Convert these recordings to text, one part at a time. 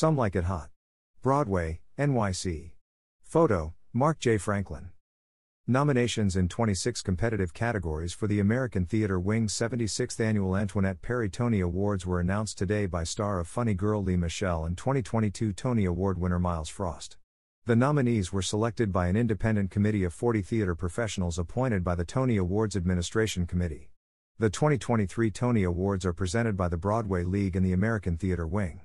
Some Like It Hot. Broadway, NYC. Photo, Mark J. Franklin. Nominations in 26 competitive categories for the American Theatre Wing's 76th Annual Antoinette Perry Tony Awards were announced today by star of Funny Girl Lee Michelle and 2022 Tony Award winner Miles Frost. The nominees were selected by an independent committee of 40 theatre professionals appointed by the Tony Awards Administration Committee. The 2023 Tony Awards are presented by the Broadway League and the American Theatre Wing.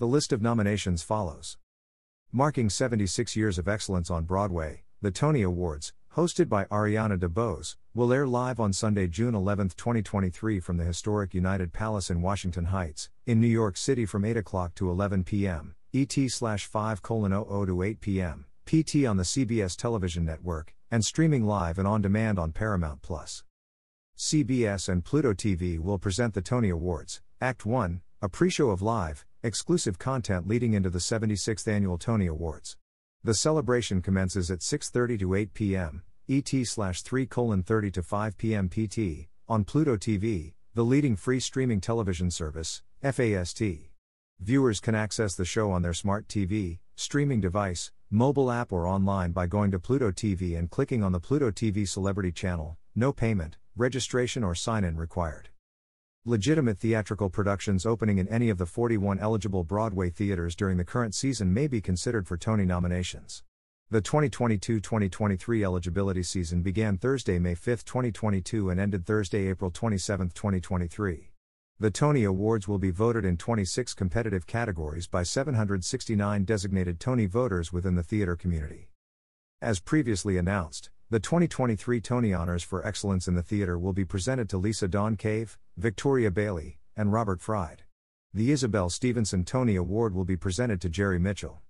The list of nominations follows. Marking 76 years of excellence on Broadway, the Tony Awards, hosted by Ariana DeBose, will air live on Sunday, June 11, 2023 from the historic United Palace in Washington Heights, in New York City from 8 o'clock to 11 p.m., ET/5:00 to 8 p.m., PT on the CBS television network, and streaming live and on demand on Paramount+. CBS and Pluto TV will present the Tony Awards, Act 1, a pre-show of live, exclusive content leading into the 76th Annual Tony Awards. The celebration commences at 6:30 to 8 p.m., ET/3:30 to 5 p.m. PT, on Pluto TV, the leading free streaming television service, FAST. Viewers can access the show on their smart TV, streaming device, mobile app or online by going to Pluto TV and clicking on the Pluto TV Celebrity channel. No payment, registration or sign-in required. Legitimate theatrical productions opening in any of the 41 eligible Broadway theaters during the current season may be considered for Tony nominations. The 2022-2023 eligibility season began Thursday, May 5, 2022 and ended Thursday, April 27, 2023. The Tony Awards will be voted in 26 competitive categories by 769 designated Tony voters within the theater community. As previously announced, the 2023 Tony Honors for Excellence in the Theatre will be presented to Lisa Dawn Cave, Victoria Bailey, and Robert Fried. The Isabel Stevenson Tony Award will be presented to Jerry Mitchell.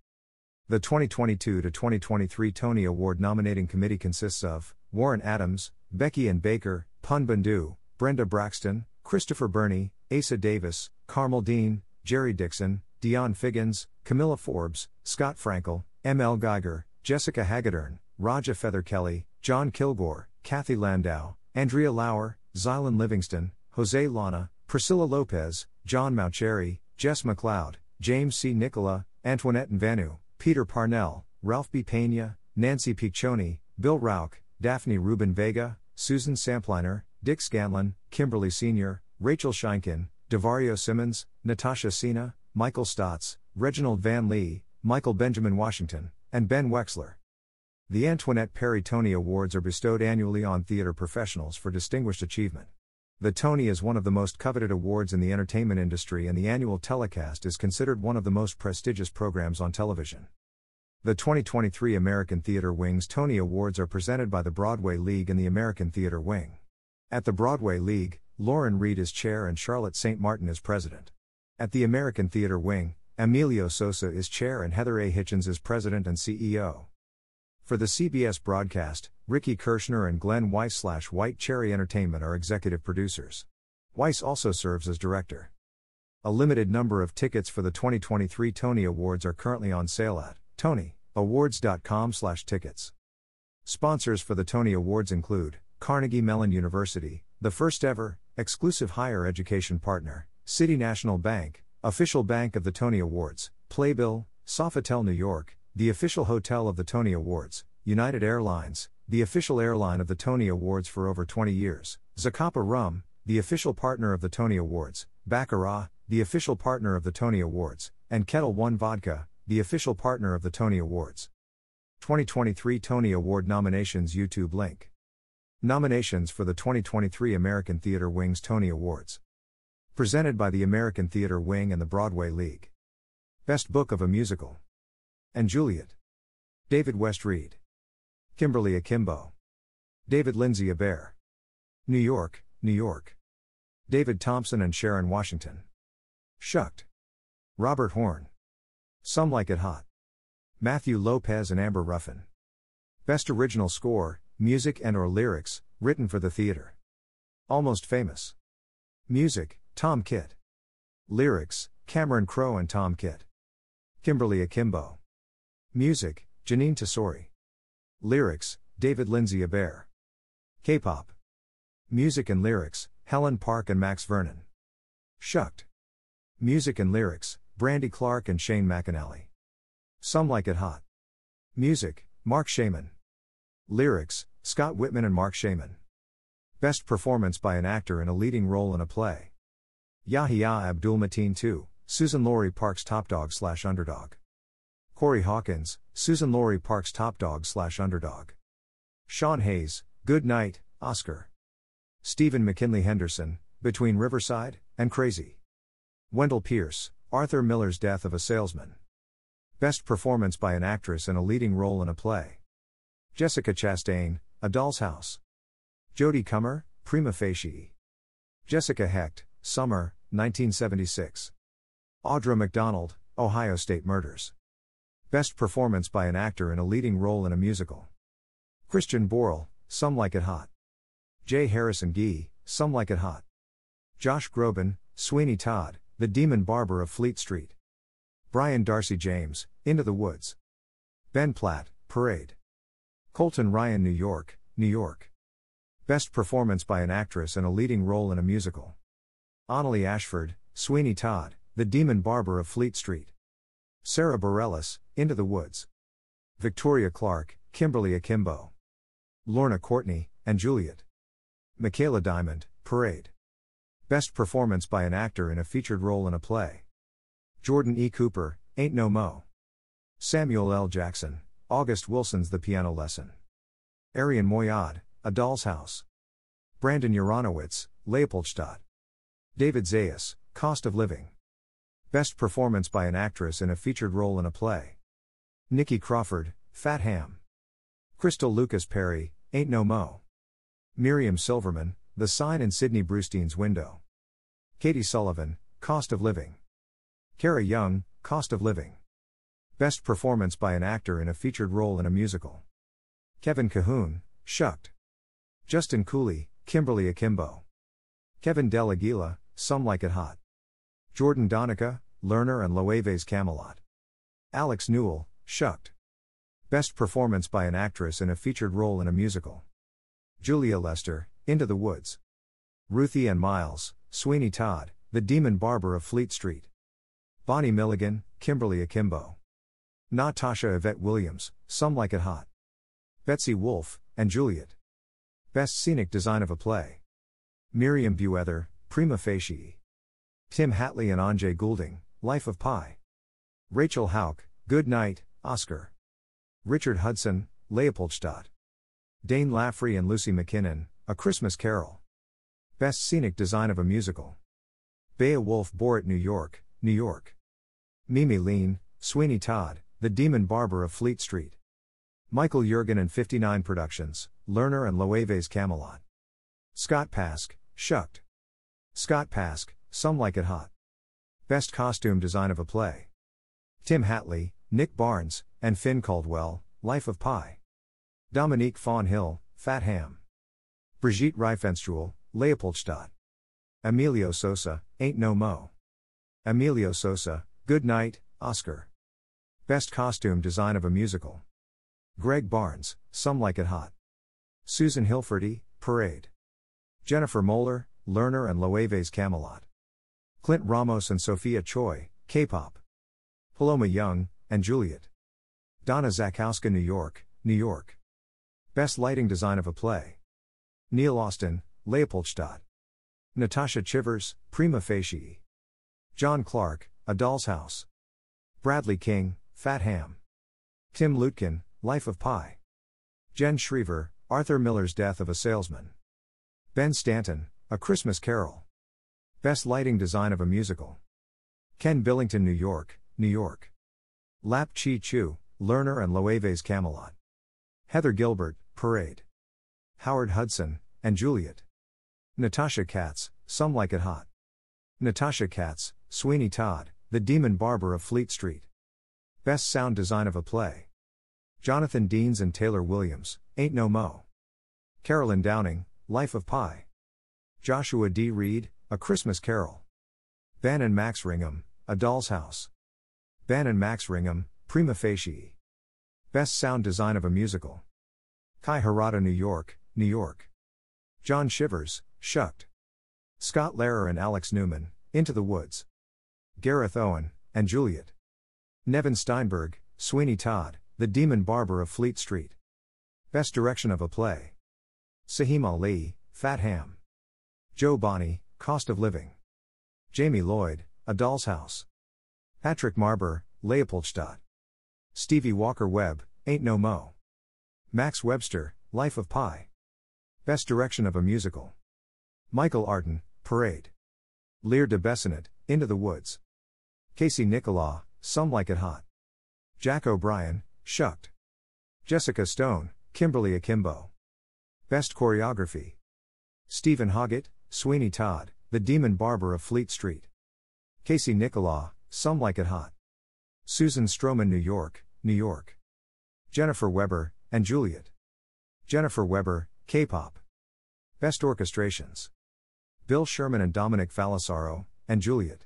The 2022-2023 Tony Award nominating committee consists of Warren Adams, Becky Ann Baker, Pun Bundu, Brenda Braxton, Christopher Burney, Asa Davis, Carmel Dean, Jerry Dixon, Dion Figgins, Camilla Forbes, Scott Frankel, M.L. Geiger, Jessica Hagedorn, Raja Feather Kelly, John Kilgore, Kathy Landau, Andrea Lauer, Xylan Livingston, Jose Lana, Priscilla Lopez, John Maucheri, Jess McLeod, James C. Nicola, Antoinette Nvanu, Peter Parnell, Ralph B. Pena, Nancy Piccioni, Bill Rauch, Daphne Rubin Vega, Susan Sampliner, Dick Scanlon, Kimberly Sr., Rachel Scheinkin, DeVario Simmons, Natasha Sina, Michael Stotz, Reginald Van Lee, Michael Benjamin Washington, and Ben Wexler. The Antoinette Perry Tony Awards are bestowed annually on theater professionals for distinguished achievement. The Tony is one of the most coveted awards in the entertainment industry, and the annual telecast is considered one of the most prestigious programs on television. The 2023 American Theater Wing's Tony Awards are presented by the Broadway League and the American Theater Wing. At the Broadway League, Lauren Reed is chair and Charlotte St. Martin is president. At the American Theater Wing, Emilio Sosa is chair and Heather A. Hitchins is president and CEO. For the CBS broadcast, Ricky Kirshner and Glenn Weiss/White Cherry Entertainment are executive producers. Weiss also serves as director. A limited number of tickets for the 2023 Tony Awards are currently on sale at tonyawards.com/tickets. Sponsors for the Tony Awards include Carnegie Mellon University, the first ever exclusive higher education partner, City National Bank, official bank of the Tony Awards, Playbill, Sofitel New York, the official hotel of the Tony Awards, United Airlines, the official airline of the Tony Awards for over 20 years, Zacapa Rum, the official partner of the Tony Awards, Baccarat, the official partner of the Tony Awards, and Kettle One Vodka, the official partner of the Tony Awards. 2023 Tony Award Nominations YouTube link. Nominations for the 2023 American Theatre Wing's Tony Awards. Presented by the American Theatre Wing and the Broadway League. Best Book of a Musical. And Juliet. David West Reed. Kimberly Akimbo. David Lindsay Abair. New York, New York. David Thompson and Sharon Washington. Shucked. Robert Horn. Some Like It Hot. Matthew Lopez and Amber Ruffin. Best Original Score, Music and/or Lyrics, Written for the Theater. Almost Famous. Music, Tom Kitt. Lyrics, Cameron Crowe and Tom Kitt. Kimberly Akimbo. Music, Janine Tesori. Lyrics, David Lindsay Abair. K-pop. Music and lyrics, Helen Park and Max Vernon. Shucked. Music and lyrics, Brandi Clark and Shane McAnally. Some Like It Hot. Music, Mark Shaman. Lyrics, Scott Whitman and Mark Shaman. Best performance by an actor in a leading role in a play. Yahya Abdul-Mateen II, Susan Laurie Park's Top Dog/Underdog. Corey Hawkins, Susan Laurie Park's Top Dog/Underdog. Sean Hayes, Good Night, Oscar. Stephen McKinley Henderson, Between Riverside and Crazy. Wendell Pierce, Arthur Miller's Death of a Salesman. Best performance by an actress in a leading role in a play. Jessica Chastain, A Doll's House. Jodie Comer, Prima Facie. Jessica Hecht, Summer, 1976. Audra McDonald, Ohio State Murders. Best performance by an actor in a leading role in a musical. Christian Borle, Some Like It Hot. J. Harrison Gee, Some Like It Hot. Josh Groban, Sweeney Todd, The Demon Barber of Fleet Street. Brian Darcy James, Into the Woods. Ben Platt, Parade. Colton Ryan, New York, New York. Best performance by an actress in a leading role in a musical. Annalee Ashford, Sweeney Todd, The Demon Barber of Fleet Street. Sarah Bareilles, Into the Woods. Victoria Clark, Kimberly Akimbo. Lorna Courtney, and Juliet. Michaela Diamond, Parade. Best performance by an actor in a featured role in a play. Jordan E. Cooper, Ain't No Mo. Samuel L. Jackson, August Wilson's The Piano Lesson. Arian Moyad, A Doll's House. Brandon Uranowitz, Leopoldstadt. David Zayas, Cost of Living. Best performance by an actress in a featured role in a play. Nikki Crawford, Fat Ham. Crystal Lucas Perry, Ain't No Mo. Miriam Silverman, The Sign in Sidney Brustein's Window. Katie Sullivan, Cost of Living. Kara Young, Cost of Living. Best performance by an actor in a featured role in a musical. Kevin Cahoon, Shucked. Justin Cooley, Kimberly Akimbo. Kevin Del Aguila, Some Like It Hot. Jordan Donica, Lerner and Loewe's Camelot. Alex Newell, Shucked. Best performance by an actress in a featured role in a musical. Julia Lester, Into the Woods. Ruthie Ann Miles, Sweeney Todd, The Demon Barber of Fleet Street. Bonnie Milligan, Kimberly Akimbo. Natasha Yvette Williams, Some Like It Hot. Betsy Wolfe, and Juliet. Best scenic design of a play. Miriam Buether, Prima Facie. Tim Hatley and Anjay Goulding, Life of Pi. Rachel Houck, Good Night, Oscar. Richard Hudson, Leopoldstadt. Dane Laffrey and Lucy McKinnon, A Christmas Carol. Best scenic design of a musical. Beowulf Borat, New York, New York. Mimi Lean, Sweeney Todd, The Demon Barber of Fleet Street. Michael Yergin and 59 Productions, Lerner and Loewe's Camelot. Scott Pask, Shucked. Scott Pask, Some Like It Hot. Best costume design of a play. Tim Hatley, Nick Barnes, and Finn Caldwell, Life of Pi. Dominique Fawn-Hill, Fat Ham. Brigitte Riefenstuhl, Leopoldstadt. Emilio Sosa, Ain't No Mo. Emilio Sosa, Good Night, Oscar. Best costume design of a musical. Greg Barnes, Some Like It Hot. Susan Hilferty, Parade. Jennifer Moeller, Lerner and Loewe's Camelot. Clint Ramos and Sophia Choi, K-pop. Paloma Young, and Juliet. Donna Zakowska, New York, New York. Best lighting design of a play. Neil Austin, Leopoldstadt. Natasha Chivers, Prima Facie. John Clark, A Doll's House. Bradley King, Fat Ham. Tim Lutkin, Life of Pi. Jen Shriver, Arthur Miller's Death of a Salesman. Ben Stanton, A Christmas Carol. Best lighting design of a musical. Ken Billington, New York, New York. Lap Chi Chu, Lerner and Loewe's Camelot. Heather Gilbert, Parade. Howard Hudson, and Juliet. Natasha Katz, Some Like It Hot. Natasha Katz, Sweeney Todd, The Demon Barber of Fleet Street. Best sound design of a play. Jonathan Deans and Taylor Williams, Ain't No Mo. Carolyn Downing, Life of Pi. Joshua D. Reed, A Christmas Carol. Ban and Max Wringham, A Doll's House. Ban and Max Wringham, Prima Facie. Best sound design of a musical. Kai Harada, New York, New York. John Shivers, Shucked. Scott Lehrer and Alex Newman, Into the Woods. Gareth Owen, and Juliet. Nevin Steinberg, Sweeney Todd, The Demon Barber of Fleet Street. Best Direction of a Play. Sahim Ali, Fat Ham. Joe Bonney, Cost of Living. Jamie Lloyd, A Doll's House. Patrick Marber, Leopoldstadt. Stevie Walker Webb, Ain't No Mo. Max Webster, Life of Pi. Best Direction of a Musical. Michael Artin, Parade. Lear de Bessonet, Into the Woods. Casey Nicola, Some Like It Hot. Jack O'Brien, Shucked. Jessica Stone, Kimberly Akimbo. Best Choreography. Stephen Hoggett, Sweeney Todd, The Demon Barber of Fleet Street. Casey Nicola, Some Like It Hot. Susan Stroman, New York, New York. Jennifer Weber, and Juliet. Jennifer Weber, K-pop. Best Orchestrations. Bill Sherman and Dominic Falasaro, and Juliet.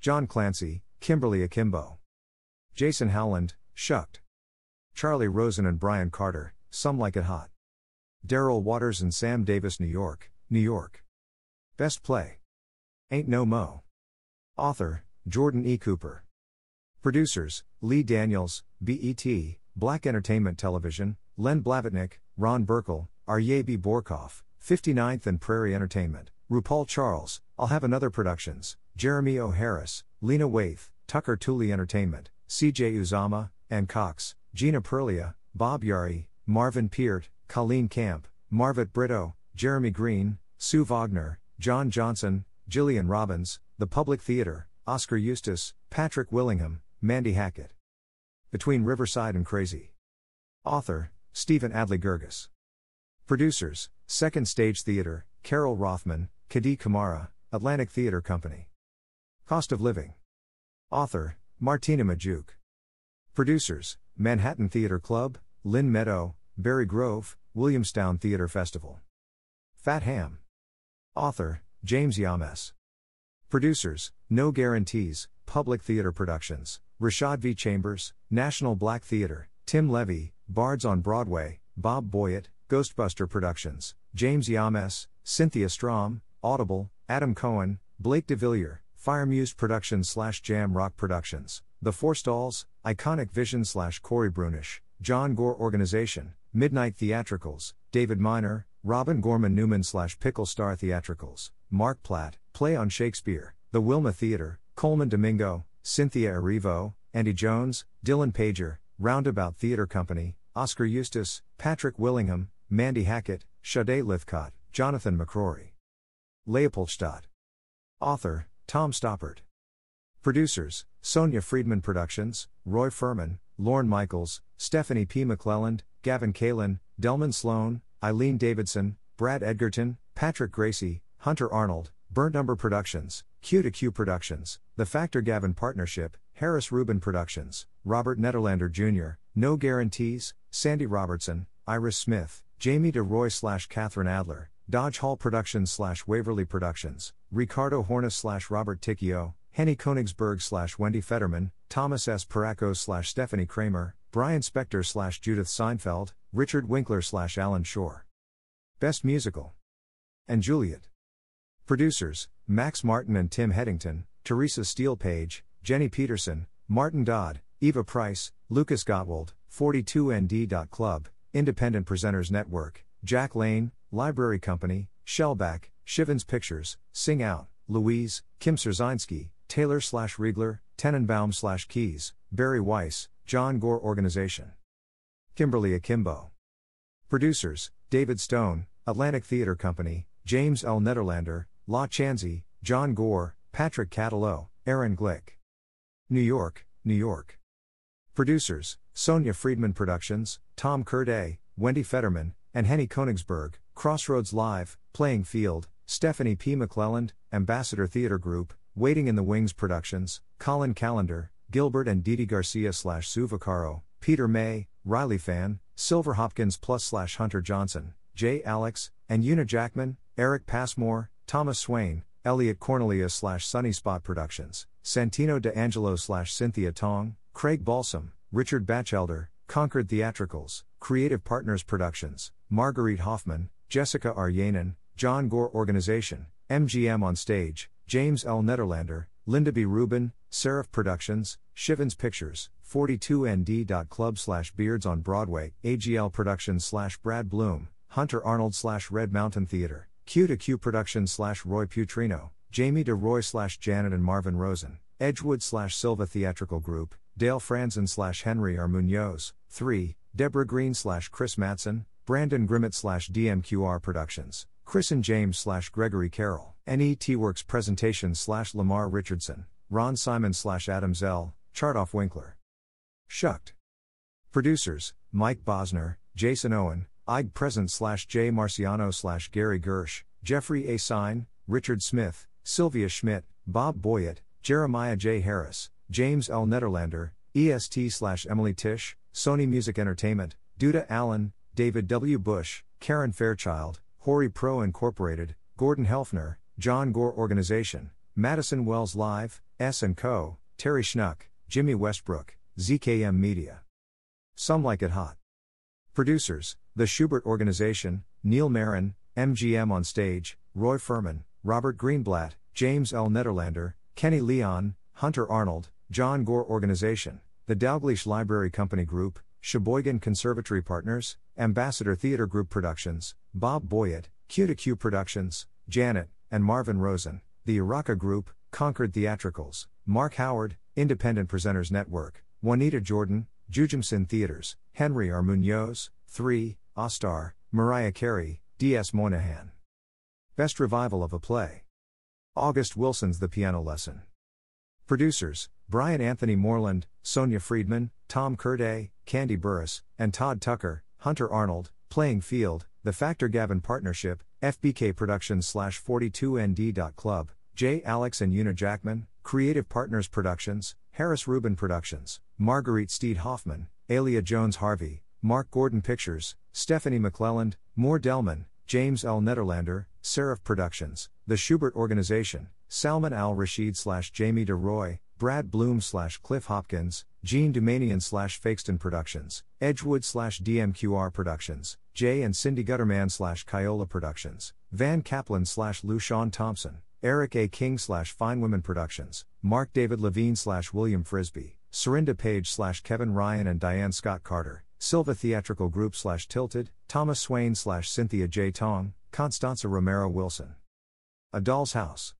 John Clancy, Kimberly Akimbo. Jason Howland, Shucked. Charlie Rosen and Brian Carter, Some Like It Hot. Daryl Waters and Sam Davis, New York, New York. Best Play. Ain't No Mo. Author, Jordan E. Cooper. Producers, Lee Daniels, BET, Black Entertainment Television, Len Blavatnik, Ron Burkle, Aryeh B. Borkoff, 59th and Prairie Entertainment, RuPaul Charles, I'll Have Another Productions, Jeremy O'Harris, Lena Waithe, Tucker Tooley Entertainment, CJ Uzama, Ann Cox, Gina Perlia, Bob Yari, Marvin Peart, Colleen Camp, Marvit Brito, Jeremy Green, Sue Wagner, John Johnson, Gillian Robbins, The Public Theater, Oscar Eustace, Patrick Willingham, Mandy Hackett. Between Riverside and Crazy. Author, Stephen Adley Gerges. Producers, Second Stage Theater, Carol Rothman, Kadi Kamara, Atlantic Theater Company. Cost of Living. Author, Martina Majuk. Producers, Manhattan Theater Club, Lynn Meadow, Berry Grove, Williamstown Theater Festival. Fat Ham. Author, James Yames. Producers, No Guarantees, Public Theater Productions, Rashad V. Chambers, National Black Theater, Tim Levy, Bards on Broadway, Bob Boyett, Ghostbuster Productions, James Yames, Cynthia Strom, Audible, Adam Cohen, Blake DeVillier, Firemused Productions/Jam Rock Productions, The Forestalls, Iconic Vision/Corey Brunish, John Gore Organization, Midnight Theatricals, David Miner, Robin Gorman Newman/Pickle Star Theatricals, Mark Platt, Play on Shakespeare, The Wilma Theater, Coleman Domingo, Cynthia Erivo, Andy Jones, Dylan Pager, Roundabout Theater Company, Oscar Eustace, Patrick Willingham, Mandy Hackett, Sade Lithcott, Jonathan McCrory. Leopoldstadt. Author, Tom Stoppard. Producers, Sonia Friedman Productions, Roy Furman, Lorne Michaels, Stephanie P. McClelland, Gavin Kalin, Delman Sloan, Eileen Davidson, Brad Edgerton, Patrick Gracie, Hunter Arnold, Burnt Umber Productions, Q2Q Productions, The Factor Gavin Partnership, Harris Rubin Productions, Robert Nederlander Jr., No Guarantees, Sandy Robertson, Iris Smith, Jamie DeRoy/Catherine Adler, Dodge Hall Productions/Waverly Productions, Ricardo Hornas/Robert Ticchio, Henny Konigsberg/Wendy Fetterman, Thomas S. Paracco/Stephanie Kramer, Brian Spector/Judith Seinfeld, Richard Winkler/Alan Shore. Best Musical. And Juliet. Producers, Max Martin and Tim Headington, Teresa Steele Page, Jenny Peterson, Martin Dodd, Eva Price, Lucas Gottwald, 42nd.club, Independent Presenters Network, Jack Lane, Library Company, Shellback, Shivens Pictures, Sing Out, Louise, Kim Serzinski, Taylor/Riegler, Tenenbaum/Keys, Barry Weiss, John Gore Organization. Kimberly Akimbo. Producers, David Stone, Atlantic Theater Company, James L. Nederlander, La Chanzy, John Gore, Patrick Catalo, Aaron Glick. New York, New York. Producers, Sonia Friedman Productions, Tom Curday, Wendy Fetterman, and Henny Konigsberg, Crossroads Live, Playing Field, Stephanie P. McClelland, Ambassador Theater Group, Waiting in the Wings Productions, Colin Callender, Gilbert and Didi Garcia/Sue Vaccaro, Peter May, Riley Fan, Silver Hopkins Plus/Hunter Johnson, J. Alex, and Una Jackman, Eric Passmore, Thomas Swain, Elliot Cornelia/Sunny Spot Productions, Santino D'Angelo/Cynthia Tong, Craig Balsam, Richard Batchelder, Concord Theatricals, Creative Partners Productions, Marguerite Hoffman, Jessica R. Yanin, John Gore Organization, MGM On Stage, James L. Nederlander, Linda B. Rubin, Serif Productions, Shivans Pictures, 42nd.club/Beards on Broadway, AGL Productions /Brad Bloom, Hunter Arnold /Red Mountain Theater, Q2Q Productions /Roy Putrino, Jamie DeRoy /Janet and Marvin Rosen, Edgewood /Silva Theatrical Group, Dale Franzen /Henry R. Munoz, 3, Deborah Green /Chris Matson, Brandon Grimmett /DMQR Productions, Chris and James /Gregory Carroll, NET Works Presentations /Lamar Richardson, Ron Simon /Adam Zell, Chartoff Winkler. Shucked. Producers, Mike Bosner, Jason Owen, IG Present /Jay Marciano /Gary Gersh, Jeffrey A. Sine, Richard Smith, Sylvia Schmidt, Bob Boyett, Jeremiah J. Harris, James L. Nederlander, EST /Emily Tisch, Sony Music Entertainment, Duda Allen, David W. Bush, Karen Fairchild, Hori Pro Incorporated, Gordon Helfner, John Gore Organization, Madison Wells Live, S&Co, Terry Schnuck, Jimmy Westbrook, ZKM Media. Some Like It Hot. Producers, The Schubert Organization, Neil Marin, MGM On Stage, Roy Furman, Robert Greenblatt, James L. Nederlander, Kenny Leon, Hunter Arnold, John Gore Organization, The Dalgleish Library Company Group, Sheboygan Conservatory Partners, Ambassador Theatre Group Productions, Bob Boyett, Q2Q Productions, Janet, and Marvin Rosen, The Iraka Group, Concord Theatricals, Mark Howard, Independent Presenters Network, Juanita Jordan, Jujumson Theaters, Henry R. Munoz, 3, Ostar, Mariah Carey, D.S. Moynihan. Best Revival of a Play. August Wilson's The Piano Lesson. Producers, Brian Anthony Moreland, Sonia Friedman, Tom Curday, Candy Burris, and Todd Tucker, Hunter Arnold, Playing Field, The Factor Gavin Partnership, FBK Productions /42nd.club, J. Alex and Una Jackman, Creative Partners Productions, Harris Rubin Productions, Marguerite Steed Hoffman, Alia Jones Harvey, Mark Gordon Pictures, Stephanie McClelland, Moore Delman, James L. Nederlander, Serif Productions, The Schubert Organization, Salman Al-Rashid /Jamie DeRoy, Brad Bloom /Cliff Hopkins, Gene Dumanian /Fakeston Productions, Edgewood /DMQR Productions, Jay and Cindy Gutterman /Kyola Productions, Van Kaplan /Lushawn Thompson, Eric A. King /Fine Women Productions, Mark David Levine /William Frisby, Serinda Page /Kevin Ryan and Diane Scott Carter, Silva Theatrical Group /Tilted, Thomas Swain /Cynthia J. Tong, Constanza Romero Wilson. A Doll's House.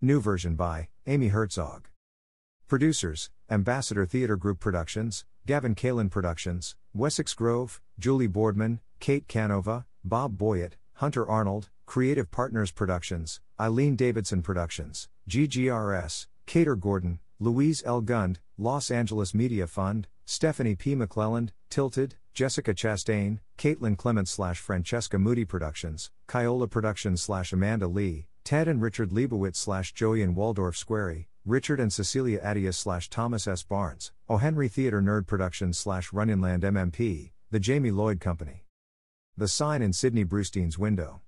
New version by Amy Herzog. Producers, Ambassador Theatre Group Productions, Gavin Kalin Productions, Wessex Grove, Julie Boardman, Kate Canova, Bob Boyett, Hunter Arnold, Creative Partners Productions, Eileen Davidson Productions, GGRS, Cater Gordon, Louise L. Gund, Los Angeles Media Fund, Stephanie P. McClelland, Tilted, Jessica Chastain, Caitlin Clements /Francesca Moody Productions, Kyola Productions /Amanda Lee, Ted and Richard Leibowitz /Joey and Waldorf Squarey, Richard and Cecilia Attias /Thomas S. Barnes, O. Henry Theatre Nerd Productions /Runionland MMP, The Jamie Lloyd Company. The Sign in Sidney Brewstein's Window.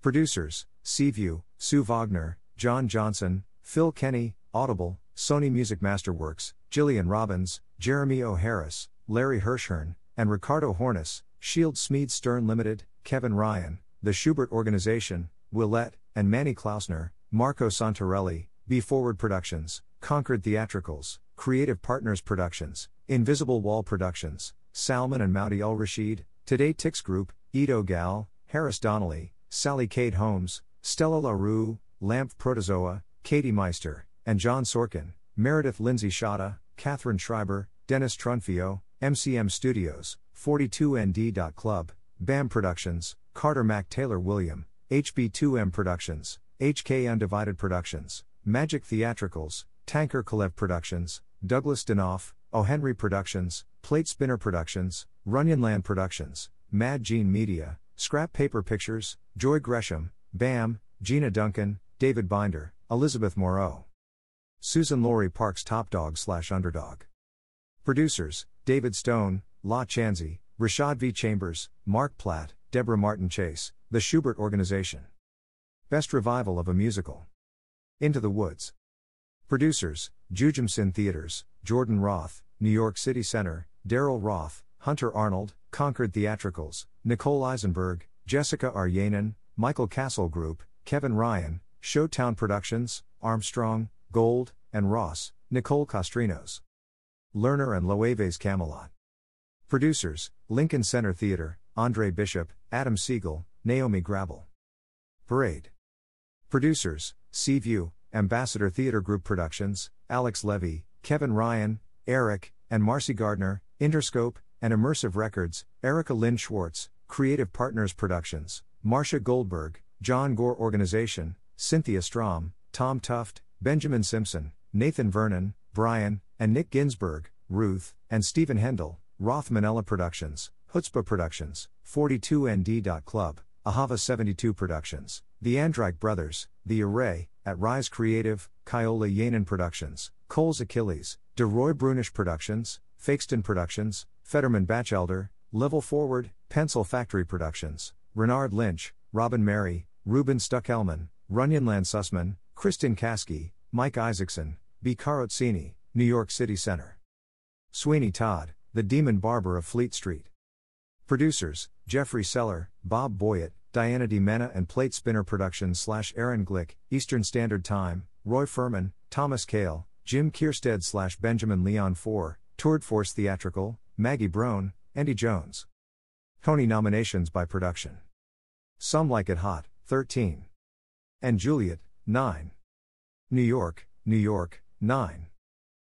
Producers, Seaview, Sue Wagner, John Johnson, Phil Kenny, Audible, Sony Music Masterworks, Jillian Robbins, Jeremy O. Harris, Larry Hirshhorn, and Ricardo Hornis, Shield Smead Stern Limited, Kevin Ryan, The Schubert Organization, Willette, and Manny Klausner, Marco Santarelli, B Forward Productions, Concord Theatricals, Creative Partners Productions, Invisible Wall Productions, Salman and Maudy Al Rashid, Today Tix Group, Edo Gal, Harris Donnelly, Sally Kate Holmes, Stella LaRue, Lamp Protozoa, Katie Meister, and John Sorkin, Meredith Lindsay Shada, Catherine Schreiber, Dennis Trunfio, MCM Studios, 42nd.club, BAM Productions, Carter Mac Taylor William, HB2M Productions, HK Undivided Productions, Magic Theatricals, Tanker Kalev Productions, Douglas Danoff, O. Henry Productions, Plate Spinner Productions, Runionland Productions, Mad Gene Media, Scrap Paper Pictures, Joy Gresham, BAM, Gina Duncan, David Binder, Elizabeth Moreau. Susan Laurie Park's Top Dog /Underdog. Producers, David Stone, La Chanzi, Rashad V. Chambers, Mark Platt, Deborah Martin Chase, The Schubert Organization. Best Revival of a Musical. Into the Woods. Producers, Jujumson Theaters, Jordan Roth, New York City Center, Daryl Roth, Hunter Arnold, Concord Theatricals, Nicole Eisenberg, Jessica R. Yanin, Michael Castle Group, Kevin Ryan, Showtown Productions, Armstrong, Gold, and Ross, Nicole Costrinos. Lerner and Loeves Camelot. Producers, Lincoln Center Theater, Andre Bishop, Adam Siegel, Naomi Grabel. Parade. Producers, Seaview, Ambassador Theater Group Productions, Alex Levy, Kevin Ryan, Eric, and Marcy Gardner, Interscope, and Immersive Records, Erica Lynn Schwartz, Creative Partners Productions, Marsha Goldberg, John Gore Organization, Cynthia Strom, Tom Tuft, Benjamin Simpson, Nathan Vernon, Brian, and Nick Ginsberg, Ruth, and Stephen Hendel, Roth Minella Productions, Chutzpah Productions, 42nd.club, Ahava 72 Productions, The Andrike Brothers, The Array, At Rise Creative, Kiola Yanin Productions, Coles Achilles, DeRoy Brunish Productions, Fakeston Productions, Fetterman Batchelder, Level Forward, Pencil Factory Productions, Renard Lynch, Robin Mary, Ruben Stuckelman, Runyanland Sussman, Kristin Kasky, Mike Isaacson, B. Carozzini, New York City Center. Sweeney Todd, The Demon Barber of Fleet Street. Producers, Jeffrey Seller, Bob Boyett, Diana Di Mena and Plate Spinner Productions/Aaron Glick, Eastern Standard Time, Roy Furman, Thomas Kail, Jim Kierstead/Benjamin Leon IV, Toured Force Theatrical, Maggie Brown, Andy Jones. Tony nominations by production. Some Like It Hot, 13. And Juliet, 9. New York, 9.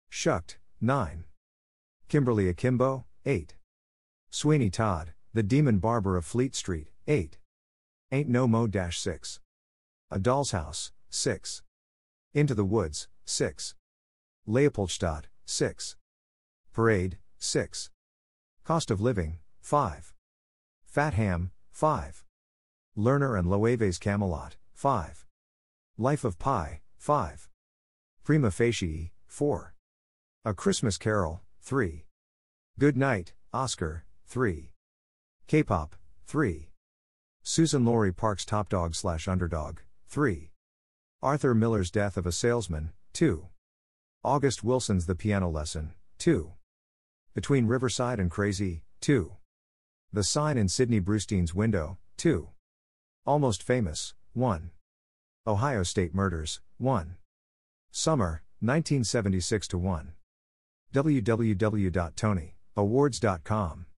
Shucked, 9. Kimberly Akimbo, 8. Sweeney Todd, The Demon Barber of Fleet Street, 8. Ain't No Mo-6. A Doll's House, 6. Into the Woods, 6. Leopoldstadt, 6. Parade, 6. Cost of Living, 5. Fat Ham, 5. Lerner and Loewe's Camelot, 5. Life of Pi, 5. Prima Facie, 4. A Christmas Carol, 3. Good Night, Oscar, 3. K-Pop, 3. Susan Laurie Park's Top Dog/Underdog, 3. Arthur Miller's Death of a Salesman, 2. August Wilson's The Piano Lesson, 2. Between Riverside and Crazy, 2. The Sign in Sidney Brustein's Window, 2. Almost Famous, 1. Ohio State Murders, 1. Summer, 1976-1. www.tonyawards.com